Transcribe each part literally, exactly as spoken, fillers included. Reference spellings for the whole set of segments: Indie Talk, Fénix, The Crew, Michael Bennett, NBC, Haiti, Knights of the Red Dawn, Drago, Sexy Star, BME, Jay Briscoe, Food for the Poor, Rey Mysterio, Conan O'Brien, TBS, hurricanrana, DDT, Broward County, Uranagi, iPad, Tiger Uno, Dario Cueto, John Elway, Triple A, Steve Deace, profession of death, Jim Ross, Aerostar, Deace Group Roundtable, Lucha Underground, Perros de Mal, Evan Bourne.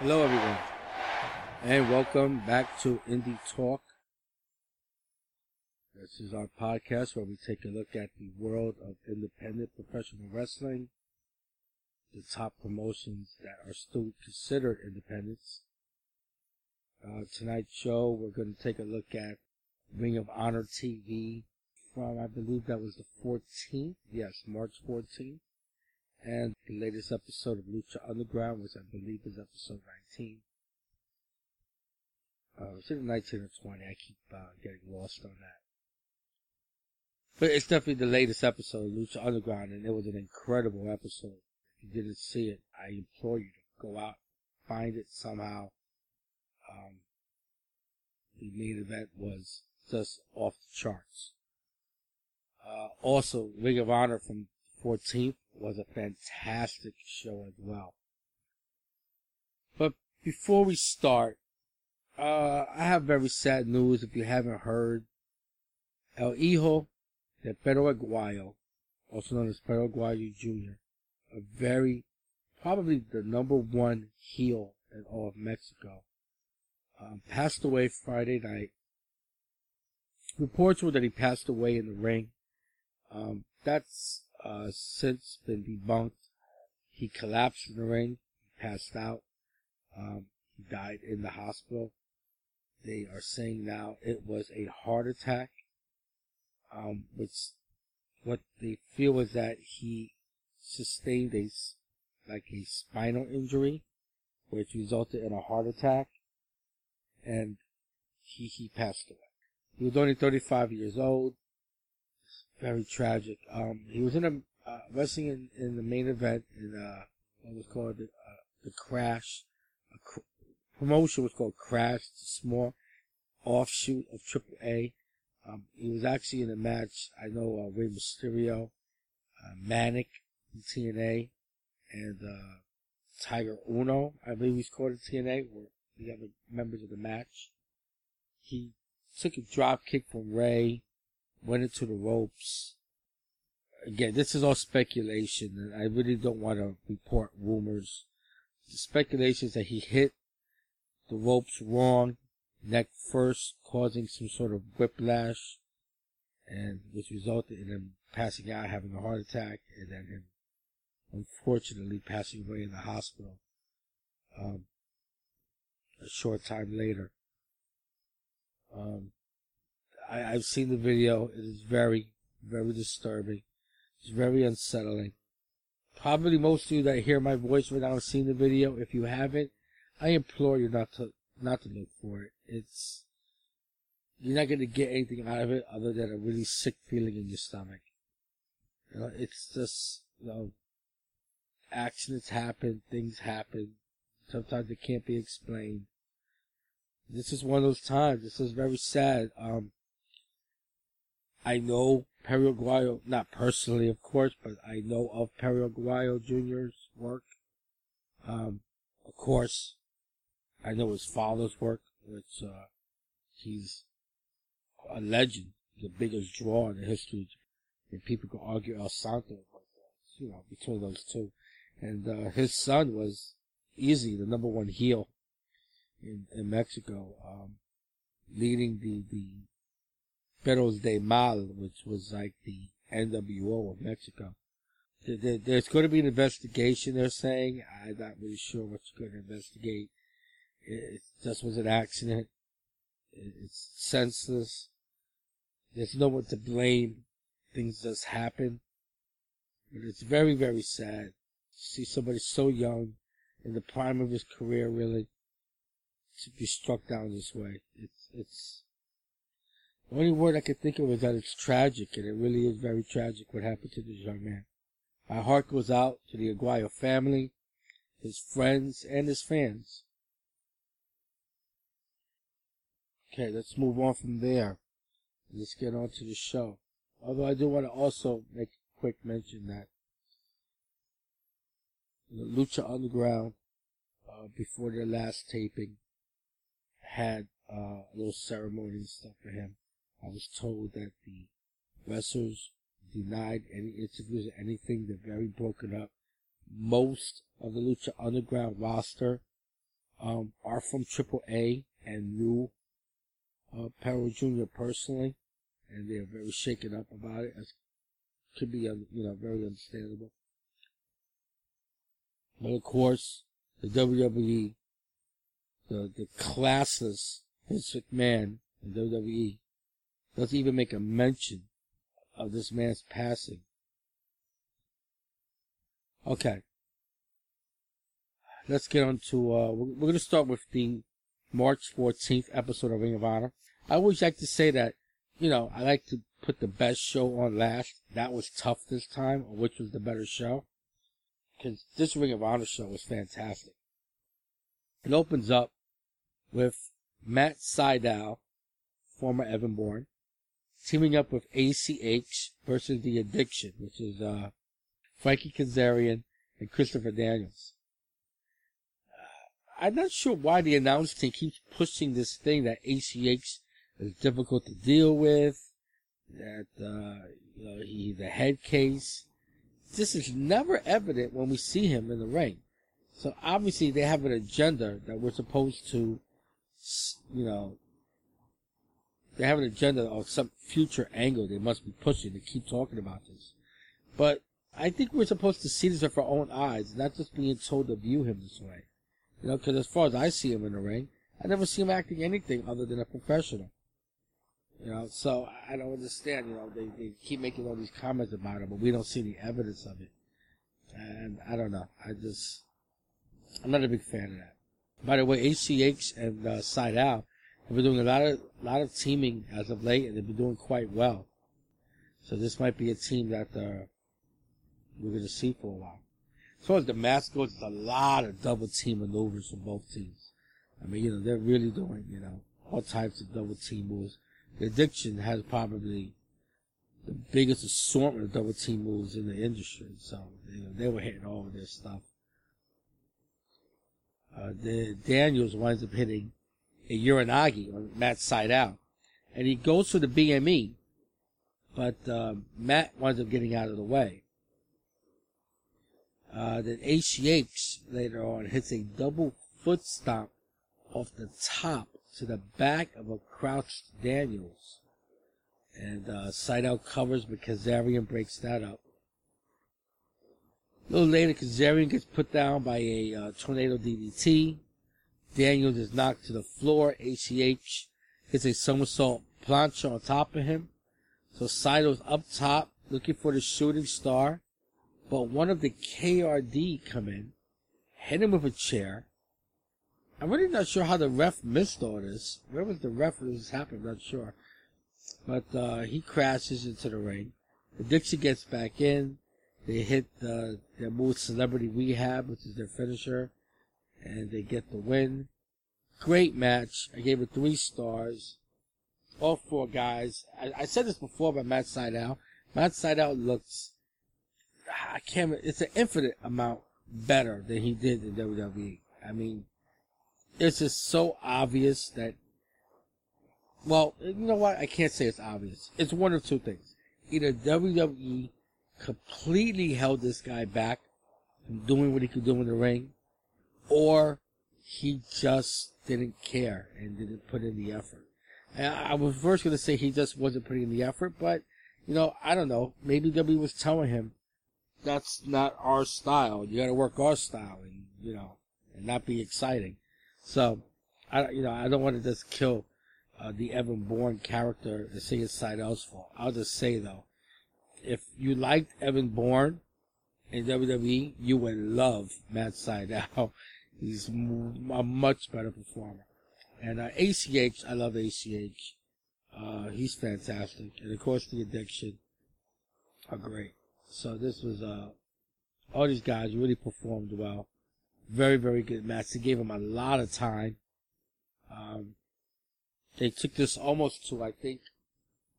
Hello, everyone, and welcome back to Indie Talk. This is our podcast where we take a look at the world of independent professional wrestling, the top promotions that are still considered independents. Uh, tonight's show, we're going to take a look at Ring of Honor T V from, I believe that was the fourteenth, yes, March fourteenth. And the latest episode of Lucha Underground, which I believe is episode nineteen. Uh, it's either nineteen or twenty. I keep uh, getting lost on that. But it's definitely the latest episode of Lucha Underground, and it was an incredible episode. If you didn't see it, I implore you to go out, find it somehow. Um, the main event was just off the charts. Uh, also, Ring of Honor from fourteenth was a fantastic show as well. But before we start, uh, I have very sad news if you haven't heard. El Hijo de Pedro Aguayo, also known as Pedro Aguayo Junior, a very, probably the number one heel in all of Mexico, um, passed away Friday night. Reports were that he passed away in the ring. Um, that's Uh, since been debunked. He collapsed in the ring. He passed out. Um, he died in the hospital. They are saying now it was a heart attack, um, which what they feel is that he sustained a, like a spinal injury, which resulted in a heart attack, and he, he passed away. He was only thirty-five years old. Very tragic. Um, he was in a uh, wrestling in, in the main event in uh, what was called the, uh, the Crash. A cr- promotion was called Crash, the small offshoot of Triple A. Um, he was actually in a match. I know uh, Rey Mysterio, uh, Manic in T N A, and uh, Tiger Uno, I believe he's called in T N A, were the other members of the match. He took a drop kick from Rey. Went into the ropes. Again, this is all speculation, and I really don't want to report rumors. The speculation is that he hit the ropes wrong, neck first, causing some sort of whiplash, and which resulted in him passing out, having a heart attack, and then him, unfortunately, passing away in the hospital um, a short time later. Um... I, I've seen the video. It is very, very disturbing. It's very unsettling. Probably most of you that hear my voice right now have seen the video. If you haven't, I implore you not to not to look for it. It's you're not going to get anything out of it other than a really sick feeling in your stomach. You know, it's just you know, accidents happen, things happen. Sometimes it can't be explained. This is one of those times. This is very sad. Um. I know Perro Aguayo, not personally, of course, but I know of Perro Aguayo Junior's work. Um, of course, I know his father's work, which, uh, he's a legend, the biggest draw in the history. And people could argue El Santo, but, you know, between those two. And, uh, his son was easy, the number one heel in, in Mexico, um, leading the, the, Perros de Mal, which was like the N W O of Mexico. There's going to be an investigation, they're saying. I'm not really sure what's going to investigate. It just was an accident. It's senseless. There's no one to blame. Things just happen. But it's very, very sad to see somebody so young, in the prime of his career, really, to be struck down this way. It's, it's, The only word I could think of is that it's tragic, and it really is very tragic what happened to this young man. My heart goes out to the Aguayo family, his friends, and his fans. Okay, let's move on from there. Let's get on to the show. Although I do want to also make a quick mention that the Lucha Underground, uh, before their last taping, had uh, a little ceremony and stuff for him. I was told that the wrestlers denied any interviews or anything. They're very broken up. Most of the Lucha Underground roster um, are from triple A and knew uh, Perro Junior personally, and they're very shaken up about it, as could be, you know, very understandable. But of course, the W W E, the the classless Vince McMahon in W W E doesn't even make a mention of this man's passing. Okay. Let's get on to, uh, we're, we're going to start with the March fourteenth episode of Ring of Honor. I always like to say that, you know, I like to put the best show on last. That was tough this time, or which was the better show. Because this Ring of Honor show was fantastic. It opens up with Matt Sydal, former Evan Bourne, teaming up with A C H versus The Addiction, which is uh, Frankie Kazarian and Christopher Daniels. I'm not sure why the announce team keeps pushing this thing that A C H is difficult to deal with, that uh, you know, he's a head case. This is never evident when we see him in the ring. So obviously they have an agenda that we're supposed to, you know, they have an agenda of some future angle they must be pushing to keep talking about this. But I think we're supposed to see this with our own eyes, not just being told to view him this way. You know, because as far as I see him in the ring, I never see him acting anything other than a professional. You know, so I don't understand. You know, they, they keep making all these comments about it, but we don't see any evidence of it. And I don't know. I just, I'm not a big fan of that. By the way, A C H and uh, Sydal have been doing a lot of lot of teaming as of late, and they've been doing quite well. So this might be a team that uh, we're going to see for a while. As far as the match goes, there's a lot of double team maneuvers from both teams. I mean, you know, they're really doing, you know, all types of double team moves. The Addiction has probably the biggest assortment of double team moves in the industry. So, you know, they were hitting all of their stuff. Uh, the Daniels winds up hitting a Uranagi on Matt's side out. And he goes for the B M E, but uh, Matt winds up getting out of the way. Uh, then A C H later on hits a double foot stomp off the top to the back of a crouched Daniels. And uh, Sydal covers, but Kazarian breaks that up. A little later, Kazarian gets put down by a uh, tornado D D T. Daniels is knocked to the floor. A C H hits a somersault plancha on top of him. So Sydal's up top looking for the shooting star. But one of the K R D come in, hit him with a chair. I'm really not sure how the ref missed all this. Where was the ref when this happened? I'm not sure. But uh, he crashes into the ring. The Dixie gets back in. They hit uh, their move Celebrity Rehab, which is their finisher. And they get the win. Great match. I gave it three stars. All four guys. I, I said this before about Matt Sydal. Matt Sydal looks... I can't. It's an infinite amount better than he did in W W E. I mean, it's just so obvious that. Well, you know what? I can't say it's obvious. It's one of two things: either W W E completely held this guy back from doing what he could do in the ring, or he just didn't care and didn't put in the effort. And I was first going to say he just wasn't putting in the effort, but you know, I don't know. Maybe W W E was telling him, that's not our style. You got to work our style, and you know, and not be exciting. So, I you know, I don't want to just kill uh, the Evan Bourne character and say it's Sydal's fault. I'll just say though, if you liked Evan Bourne in W W E, you would love Matt Sydal. He's a much better performer. And uh, A C H, I love A C H. Uh, he's fantastic, and of course, The Addiction are great. So this was, uh, all these guys really performed well. Very, very good match. They gave him a lot of time. Um, they took this almost to, I think,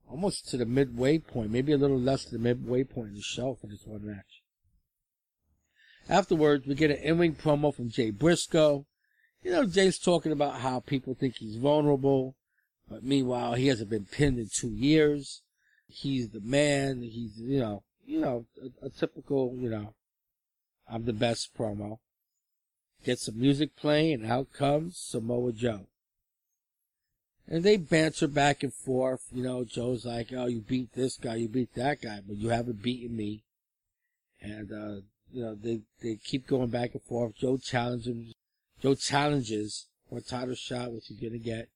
almost to the midway point, maybe a little less than the midway point in the show for this one match. Afterwards, we get an in-ring promo from Jay Briscoe. You know, Jay's talking about how people think he's vulnerable, but meanwhile, he hasn't been pinned in two years. He's the man. He's, you know, You know, a, a typical, you know, I'm the best promo. Get some music playing, and out comes Samoa Joe. And they banter back and forth. You know, Joe's like, oh, you beat this guy, you beat that guy, but you haven't beaten me. And, uh, you know, they, they keep going back and forth. Joe challenges, Joe challenges for a title shot, which he's going to get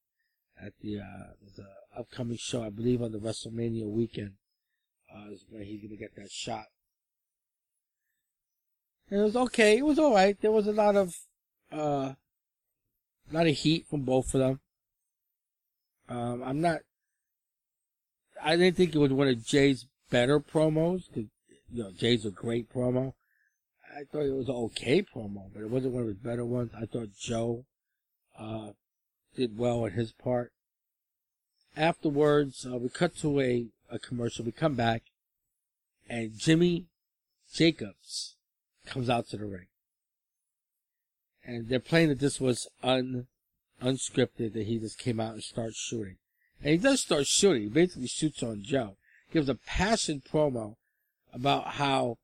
at the, uh, the upcoming show, I believe on the WrestleMania weekend, uh, is when he's going to get that shot. And it was okay. It was all right. There was a lot of, uh, a lot of heat from both of them. Um, I'm not, I didn't think it was one of Jay's better promos, because, you know, Jay's a great promo. I thought it was an okay promo, but it wasn't one of his better ones. I thought Joe, uh, did well in his part. Afterwards, uh, we cut to a, a commercial. We come back, and Jimmy Jacobs comes out to the ring. And they're playing that this was un... unscripted, that he just came out and starts shooting. And he does start shooting. He basically shoots on Joe. He gives a passionate promo about how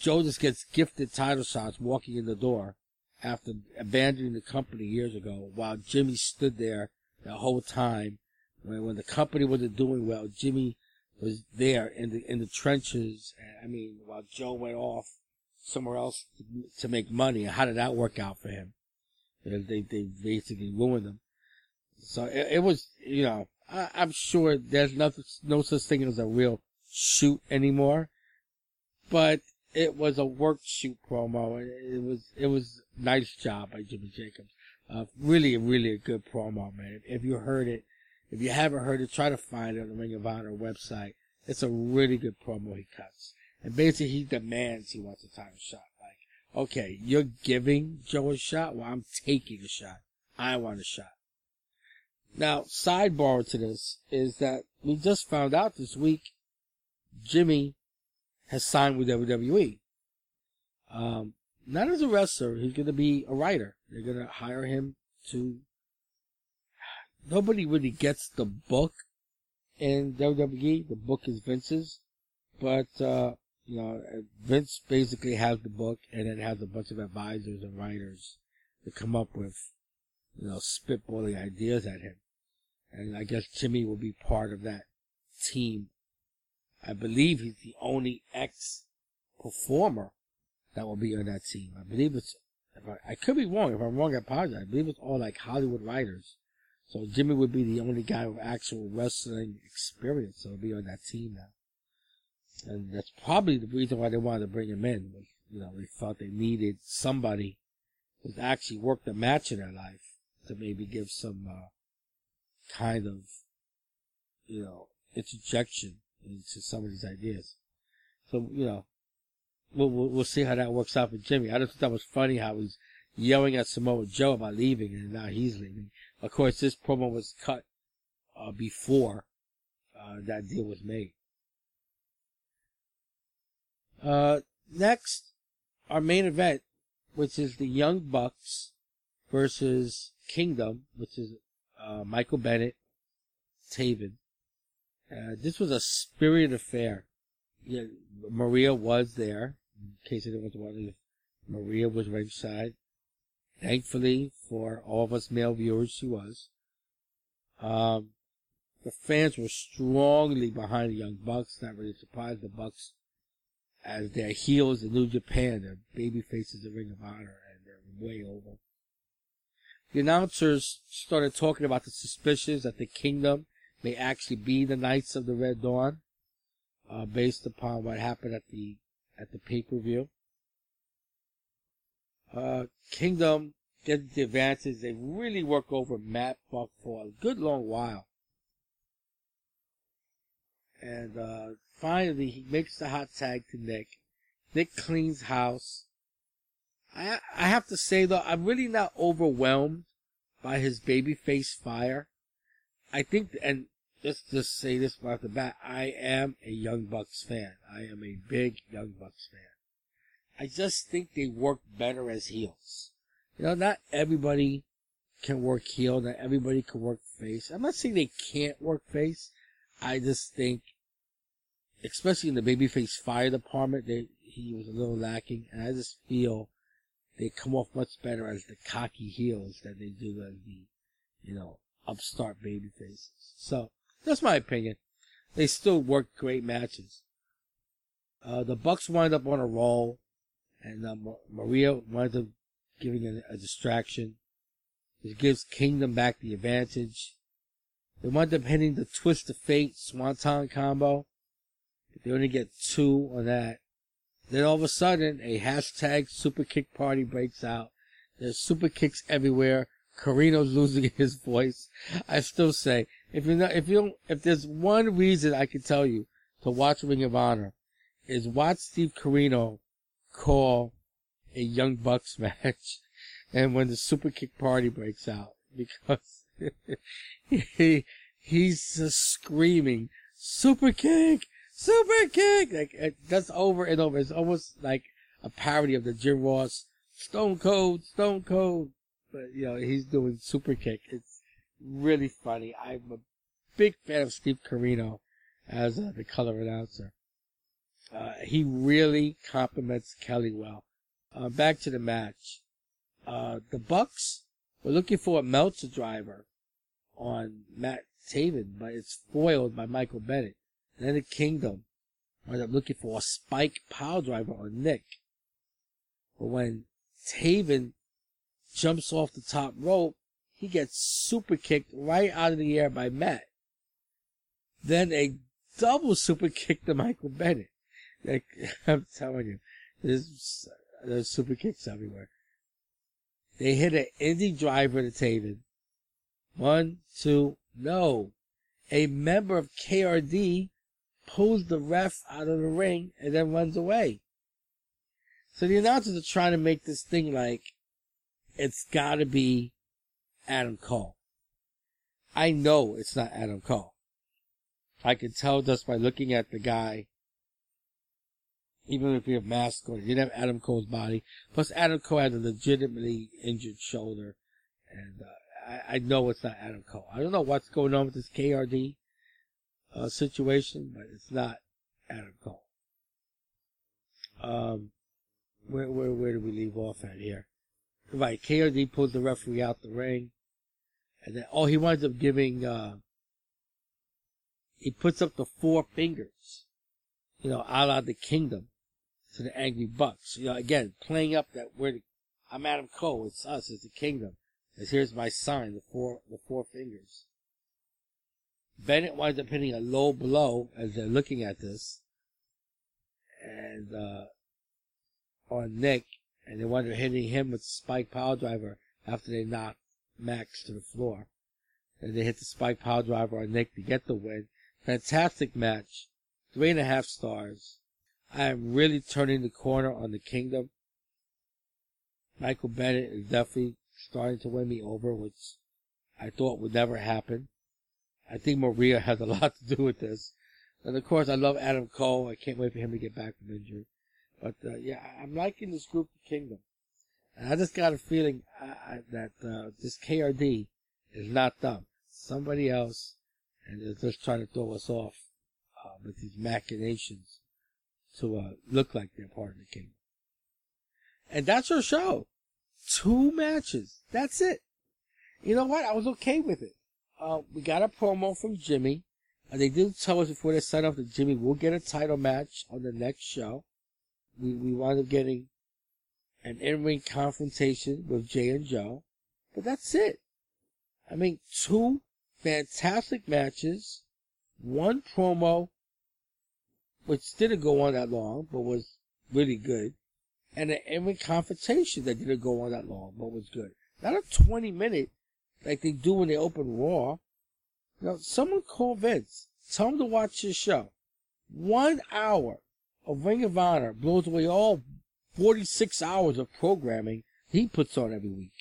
Joe just gets gifted title shots walking in the door after abandoning the company years ago, while Jimmy stood there the whole time. When, when the company wasn't doing well, Jimmy was there in the in the trenches. I mean, while Joe went off somewhere else to, to make money. How did that work out for him? They they basically ruined them. So it, it was, you know, I, I'm sure there's nothing, no such thing as a real shoot anymore. But it was a work shoot promo. It, it was it was nice job by Jimmy Jacobs. Uh, really, really a good promo, man. If you heard it, if you haven't heard it, try to find it on the Ring of Honor website. It's a really good promo he cuts. And basically he demands he wants a title shot. Okay, you're giving Joe a shot? Well, I'm taking a shot. I want a shot. Now, sidebar to this is that we just found out this week Jimmy has signed with W W E. Um, not as a wrestler. He's going to be a writer. They're going to hire him to... Nobody really gets the book in W W E. The book is Vince's. But... uh You know, Vince basically has the book, and then has a bunch of advisors and writers to come up with, you know, spitballing ideas at him. And I guess Jimmy will be part of that team. I believe he's the only ex-performer that will be on that team. I believe it's, if I, I could be wrong. If I'm wrong, I apologize. I believe it's all like Hollywood writers. So Jimmy would be the only guy with actual wrestling experience that will be on that team now. And that's probably the reason why they wanted to bring him in. You know, they felt they needed somebody who's actually worked a match in their life to maybe give some uh, kind of, you know, interjection into some of these ideas. So, you know, we'll, we'll, we'll see how that works out for Jimmy. I just thought that was funny how he's yelling at Samoa Joe about leaving, and now he's leaving. Of course, this promo was cut uh, before uh, that deal was made. Uh, next, our main event, which is the Young Bucks versus Kingdom, which is, uh, Michael Bennett, Taven. Uh, this was a spirited affair. Yeah, Maria was there, in case anyone was wondering. Maria was ringside. Thankfully, for all of us male viewers, she was. Um, the fans were strongly behind the Young Bucks, not really surprised. The Bucks, as their heels in New Japan, their baby faces in Ring of Honor, and they're way over. The announcers started talking about the suspicions that the Kingdom may actually be the Knights of the Red Dawn, uh, based upon what happened at the at the pay-per-view. Uh, Kingdom gets the advantage. They really work over Matt Buck for a good long while. And, uh, finally, he makes the hot tag to Nick. Nick cleans house. I I have to say, though, I'm really not overwhelmed by his babyface fire. I think, and let's just say this right off the bat, I am a Young Bucks fan. I am a big Young Bucks fan. I just think they work better as heels. You know, not everybody can work heel. Not everybody can work face. I'm not saying they can't work face. I just think, especially in the babyface fire department, they, he was a little lacking, and I just feel they come off much better as the cocky heels than they do as the, you know, upstart baby faces. So that's my opinion. They still work great matches. Uh, the Bucks wind up on a roll, and uh, Maria winds up giving a, a distraction. It gives Kingdom back the advantage. They wind up hitting the Twist of Fate Swanton combo. They only get two on that. Then all of a sudden, a hashtag super kick party breaks out. There's super kicks everywhere. Carino's losing his voice. I still say, if you're not, if you don't, if there's one reason I can tell you to watch Ring of Honor, is watch Steve Carino call a Young Bucks match, and when the super kick party breaks out, because he he's just screaming super kick. Super kick! Like, that's over and over. It's almost like a parody of the Jim Ross, Stone Cold, Stone Cold. But, you know, he's doing super kick. It's really funny. I'm a big fan of Steve Carino as uh, the color announcer. Uh, he really compliments Kelly well. Uh, back to the match. Uh, the Bucks were looking for a Meltzer driver on Matt Taven, but it's foiled by Michael Bennett. Then the Kingdom wound up looking for a Spike piledriver on Nick. But when Taven jumps off the top rope, he gets super kicked right out of the air by Matt. Then a double super kick to Michael Bennett. Like, I'm telling you, there's, there's super kicks everywhere. They hit an indie driver to Taven. One, two, no. A member of K R D pulls the ref out of the ring and then runs away. So the announcers are trying to make this thing like it's got to be Adam Cole. I know it's not Adam Cole. I can tell just by looking at the guy, even if he had a mask on, he didn't have Adam Cole's body. Plus, Adam Cole had a legitimately injured shoulder, and uh, I, I know it's not Adam Cole. I don't know what's going on with this K R D Uh, situation, but it's not Adam Cole. Um, where where where do we leave off at here? Right, K R D pulls the referee out the ring, and then oh, he winds up giving. Uh, he puts up the four fingers, you know, a la the Kingdom, to the Angry Bucks. You know, again playing up that we're the, I'm Adam Cole. It's us. It's the Kingdom. As here's my sign, the four the four fingers. Bennett winds up hitting a low blow as they're looking at this, and uh, on Nick, and they wind up hitting him with the Spike piledriver after they knocked Max to the floor. And they hit the Spike piledriver on Nick to get the win. Fantastic match, three and a half stars. I am really turning the corner on the Kingdom. Michael Bennett is definitely starting to win me over, which I thought would never happen. I think Maria has a lot to do with this. And, of course, I love Adam Cole. I can't wait for him to get back from injury. But, uh, yeah, I'm liking this group of Kingdom. And I just got a feeling I, I, that uh, this K R D is not them. Somebody else, and they're just trying to throw us off uh, with these machinations to uh, look like they're part of the Kingdom. And that's our show. Two matches. That's it. You know what? I was okay with it. Uh, we got a promo from Jimmy. Uh, they did tell us before they signed off that Jimmy will get a title match on the next show. We we wound up getting an in-ring confrontation with Jay and Joe. But that's it. I mean, two fantastic matches, one promo, which didn't go on that long, but was really good, and an in-ring confrontation that didn't go on that long, but was good. Not a twenty-minute like they do when they open Raw. Now, someone call Vince. Tell him to watch this show. One hour of Ring of Honor blows away all forty-six hours of programming he puts on every week.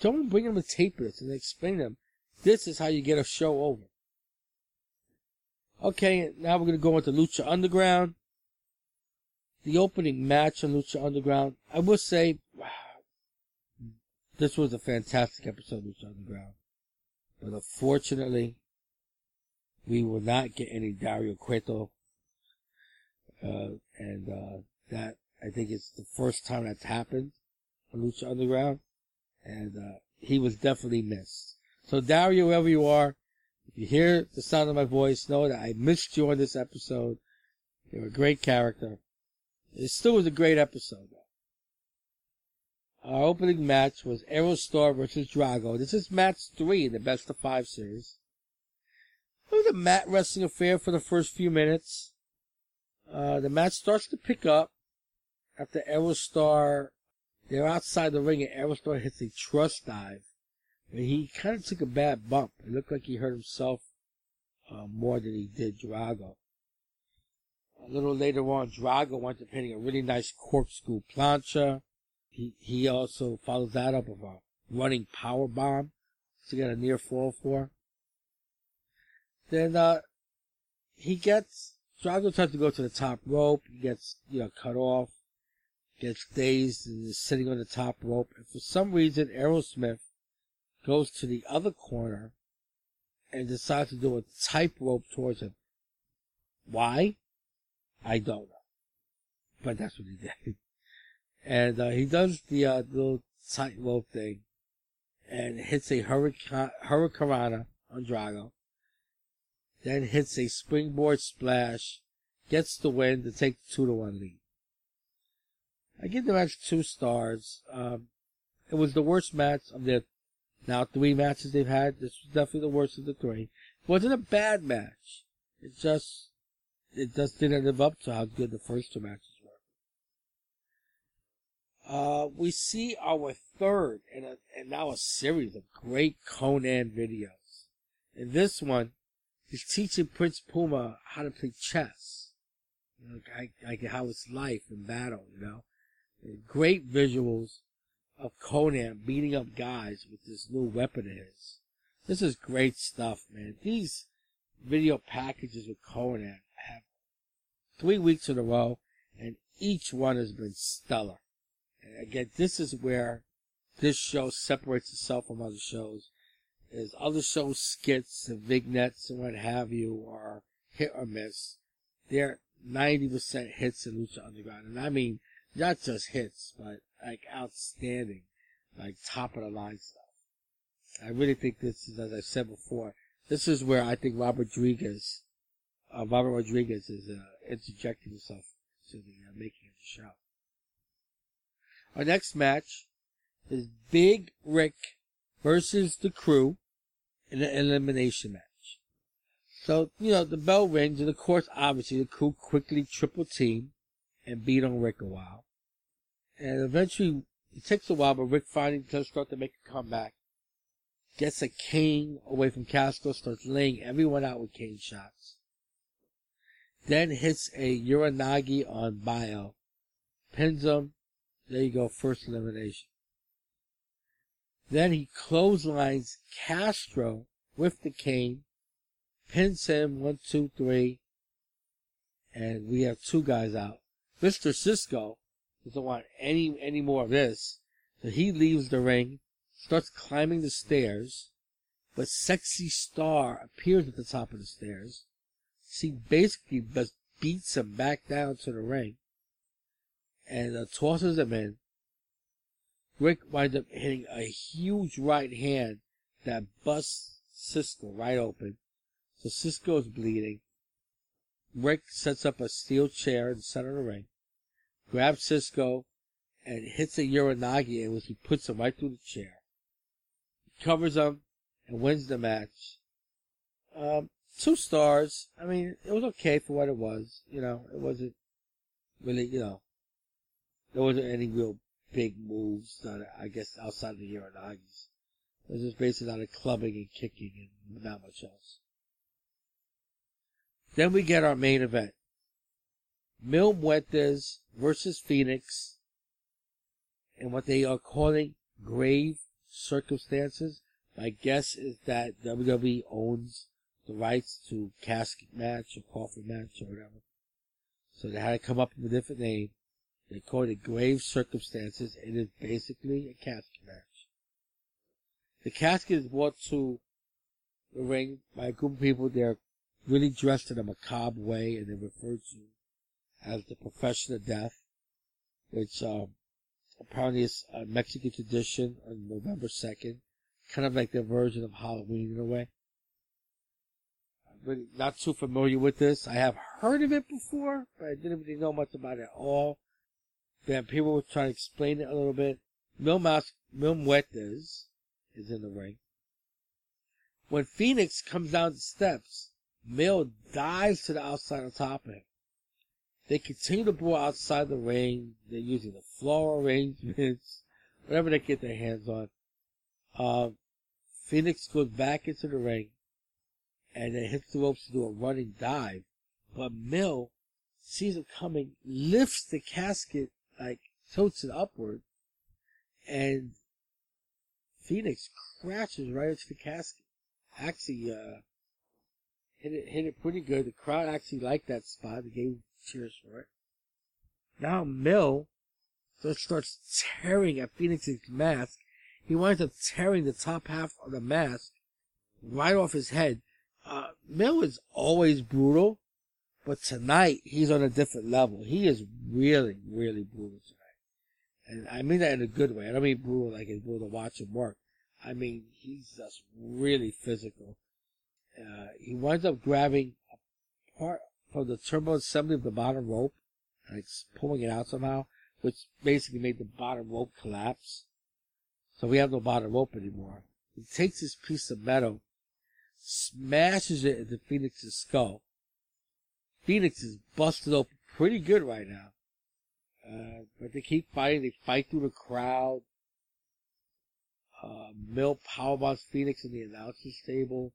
Tell him to bring him a tape of this and explain to him, this is how you get a show over. Okay, now we're going to go into Lucha Underground. The opening match on Lucha Underground, I will say, this was a fantastic episode of Lucha Underground. But unfortunately, we will not get any Dario Cueto. Uh, and uh, that, I think it's the first time that's happened on Lucha Underground, and uh, he was definitely missed. So Dario, wherever you are, if you hear the sound of my voice, know that I missed you on this episode. You're a great character. It still was a great episode, though. Our opening match was Aerostar versus Drago. This is match three in the best of five series. It was a mat wrestling affair for the first few minutes. Uh, the match starts to pick up after Aerostar. They're outside the ring and Aerostar hits a trust dive. And he kind of took a bad bump. It looked like he hurt himself uh, more than he did Drago. A little later on, Drago went to hitting a really nice corkscrew plancha. He he also follows that up with a running power bomb to get a near four oh four. Then uh, he gets Drago tries to go to the top rope. He gets you know cut off, gets dazed and is sitting on the top rope. And for some reason, Aerosmith goes to the other corner and decides to do a tight rope towards him. Why? I don't know, but that's what he did. And uh, he does the uh, little tightrope thing and hits a hurrican- hurricanrana on Drago, then hits a springboard splash, gets the win to take the two to one lead. I give the match two stars. Um, it was the worst match of their now three matches they've had. This was definitely the worst of the three. It wasn't a bad match. It just... It just didn't live up to how good the first two matches were. Uh, we see our third and a, and now a series of great Konnan videos. In this one, he's teaching Prince Puma how to play chess, like, like how it's life in battle, you know. And great visuals of Konnan beating up guys with this new weapon of his. This is great stuff, man. These video packages with Konnan have three weeks in a row, and each one has been stellar. And again, this is where this show separates itself from other shows. As other shows' skits and vignettes and what have you are hit or miss, they're ninety percent hits in Lucha Underground. And I mean, not just hits, but like outstanding, like top of the line stuff. I really think this is, as I said before, this is where I think Robert Rodriguez Uh, Robert Rodriguez is uh, interjecting himself to the uh, making of the show. Our next match is Big Rick versus The Crew in an elimination match. So, you know, the bell rings, and of course, obviously, The Crew quickly triple team and beat on Rick a while. And eventually, it takes a while, but Rick finally does start to make a comeback. Gets a cane away from Castro, starts laying everyone out with cane shots. Then hits a Uranagi on Bio. Pins him. There you go, first elimination. Then he clotheslines Castro with the cane. Pins him, one, two, three. And we have two guys out. Mister Sisko doesn't want any, any more of this. So he leaves the ring, starts climbing the stairs. But Sexy Star appears at the top of the stairs. She basically just beats him back down to the ring and uh, tosses him in. Rick winds up hitting a huge right hand that busts Sisko right open. So Sisko's bleeding. Rick sets up a steel chair in the center of the ring, grabs Sisko, and hits a Uranagi in which he puts him right through the chair. He covers him and wins the match. Um... Two stars. I mean, it was okay for what it was. You know, it wasn't really, you know, there wasn't any real big moves done, I guess, outside of the Uranagi's. It was just basically a lot of clubbing and kicking and not much else. Then we get our main event. Mil Muertes versus Fénix in what they are calling grave circumstances. My guess is that W W E owns the rights to casket match or coffin match or whatever. So they had to come up with a different name. They called it Grave Circumstances. It is basically a casket match. The casket is brought to the ring by a group of people. They're really dressed in a macabre way, and they're referred to as the Profession of Death, which um, apparently it's a Mexican tradition on November second, kind of like their version of Halloween in a way. But not too familiar with this. I have heard of it before, but I didn't really know much about it at all. Then people were trying to explain it a little bit. Mil Muertes is in the ring. When Fénix comes down the steps, Mil dives to the outside on top of him. They continue to brawl outside the ring. They're using the floor arrangements, whatever they get their hands on. Uh, Fénix goes back into the ring and then hits the ropes to do a running dive. But Mil sees him coming, lifts the casket, like tilts it upward, and Fénix crashes right into the casket. Actually, uh, hit it, hit it pretty good. The crowd actually liked that spot. They gave cheers for it. Now Mil just starts tearing at Fénix's mask. He winds up tearing the top half of the mask right off his head. Uh, Mil is always brutal, but tonight he's on a different level. He is really, really brutal tonight. And I mean that in a good way. I don't mean brutal like it's brutal to watch him work. I mean, he's just really physical. Uh, he winds up grabbing a part from the turbo assembly of the bottom rope, like pulling it out somehow, which basically made the bottom rope collapse. So we have no bottom rope anymore. He takes this piece of metal, smashes it into Fénix's skull. Fénix is busted open pretty good right now. Uh, but they keep fighting. They fight through the crowd. Uh, Mil powerbombs Fénix in the announcer's table.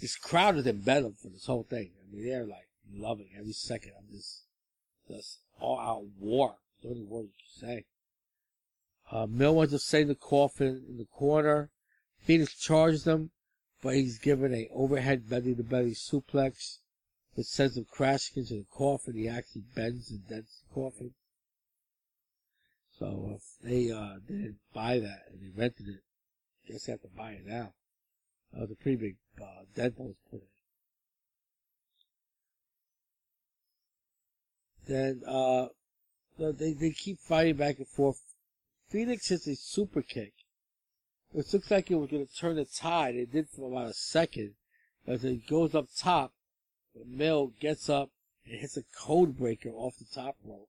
This crowd is in bedlam for this whole thing. I mean, they're like loving every second of this, this all-out war. There's only words you can say. Uh, Mil wants to save the coffin in the corner. Fénix charges him, but he's given a overhead belly-to-belly suplex, which sends him crashing into the coffin. He actually bends and dents the coffin. So if they, uh, they didn't buy that and they rented it, I guess they have to buy it now. That was a pretty big uh, dent that was put in. Then uh, they, they keep fighting back and forth. Fénix hits a super kick, which looks like it was going to turn the tide. It did for about a second. But it goes up top. Mil gets up and hits a code breaker off the top rope.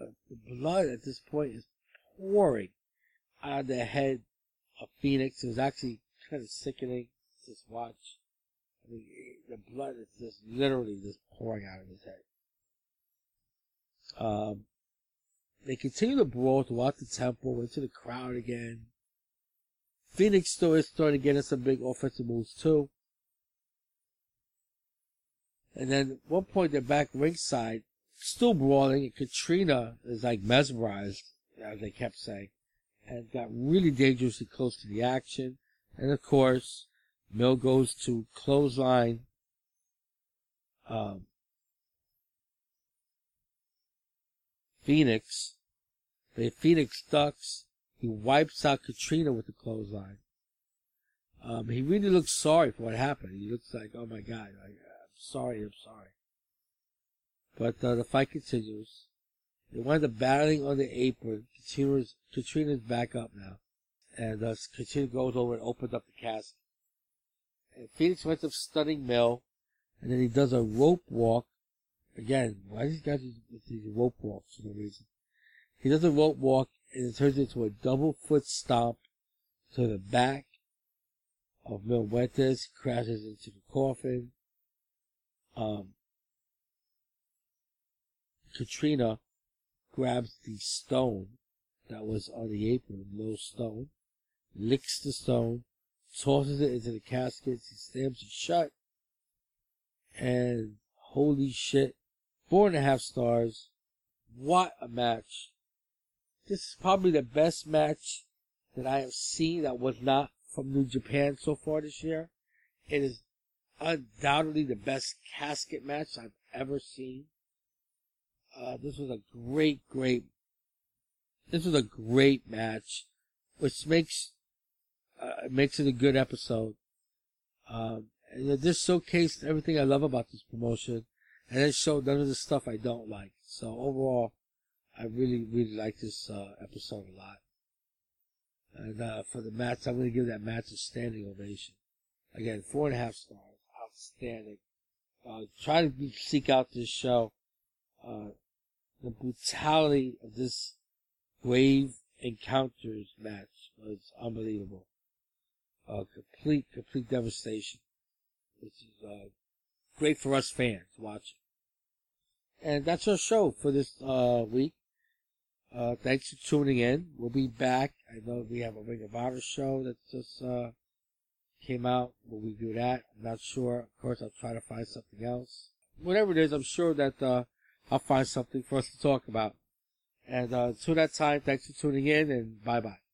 Uh, the blood at this point is pouring out of the head of Fénix. It was actually kind of sickening to just watch. I mean, the blood is just literally just pouring out of his head. Um, they continue to brawl throughout the temple, into the crowd again. Fénix still is starting to get in some big offensive moves too. And then at one point they're back ringside, still brawling, and Katrina is like mesmerized, as they kept saying, and got really dangerously close to the action. And of course, Mil goes to clothesline um, Fénix. The Fénix ducks. He wipes out Katrina with the clothesline. Um, he really looks sorry for what happened. He looks like, oh my God, like, I'm sorry, I'm sorry. But uh, the fight continues. They wind up battling on the apron. Katrina's, Katrina's back up now. And uh, Katrina goes over and opens up the casket. And Fénix winds up stunning Mil. And then he does a rope walk. Again, why these guys do these rope walks for no reason? He does a rope walk. And it turns into a double foot stomp to the back of Mil Muertes. He crashes into the coffin. Um, Katrina grabs the stone that was on the apron, low stone, licks the stone, tosses it into the casket. He slams it shut. And holy shit, four and a half stars. What a match. This is probably the best match that I have seen that was not from New Japan so far this year. It is undoubtedly the best casket match I've ever seen. Uh, this was a great, great, this was a great match, which makes, uh, makes it a good episode. Um, and it just showcased everything I love about this promotion, and it showed none of the stuff I don't like. So overall, I really, really like this uh, episode a lot. And uh, for the match, I'm going to give that match a standing ovation. Again, four and a half stars. Outstanding. Uh, try to seek out this show. Uh, the brutality of this Grave Encounters match was unbelievable. Uh, complete, complete devastation. Which is uh, great for us fans watching. And that's our show for this uh, week. Uh, thanks for tuning in. We'll be back. I know we have a Ring of Honor show that just uh, came out. Will we do that? I'm not sure. Of course, I'll try to find something else. Whatever it is, I'm sure that uh, I'll find something for us to talk about. And uh, until that time, thanks for tuning in, and bye-bye.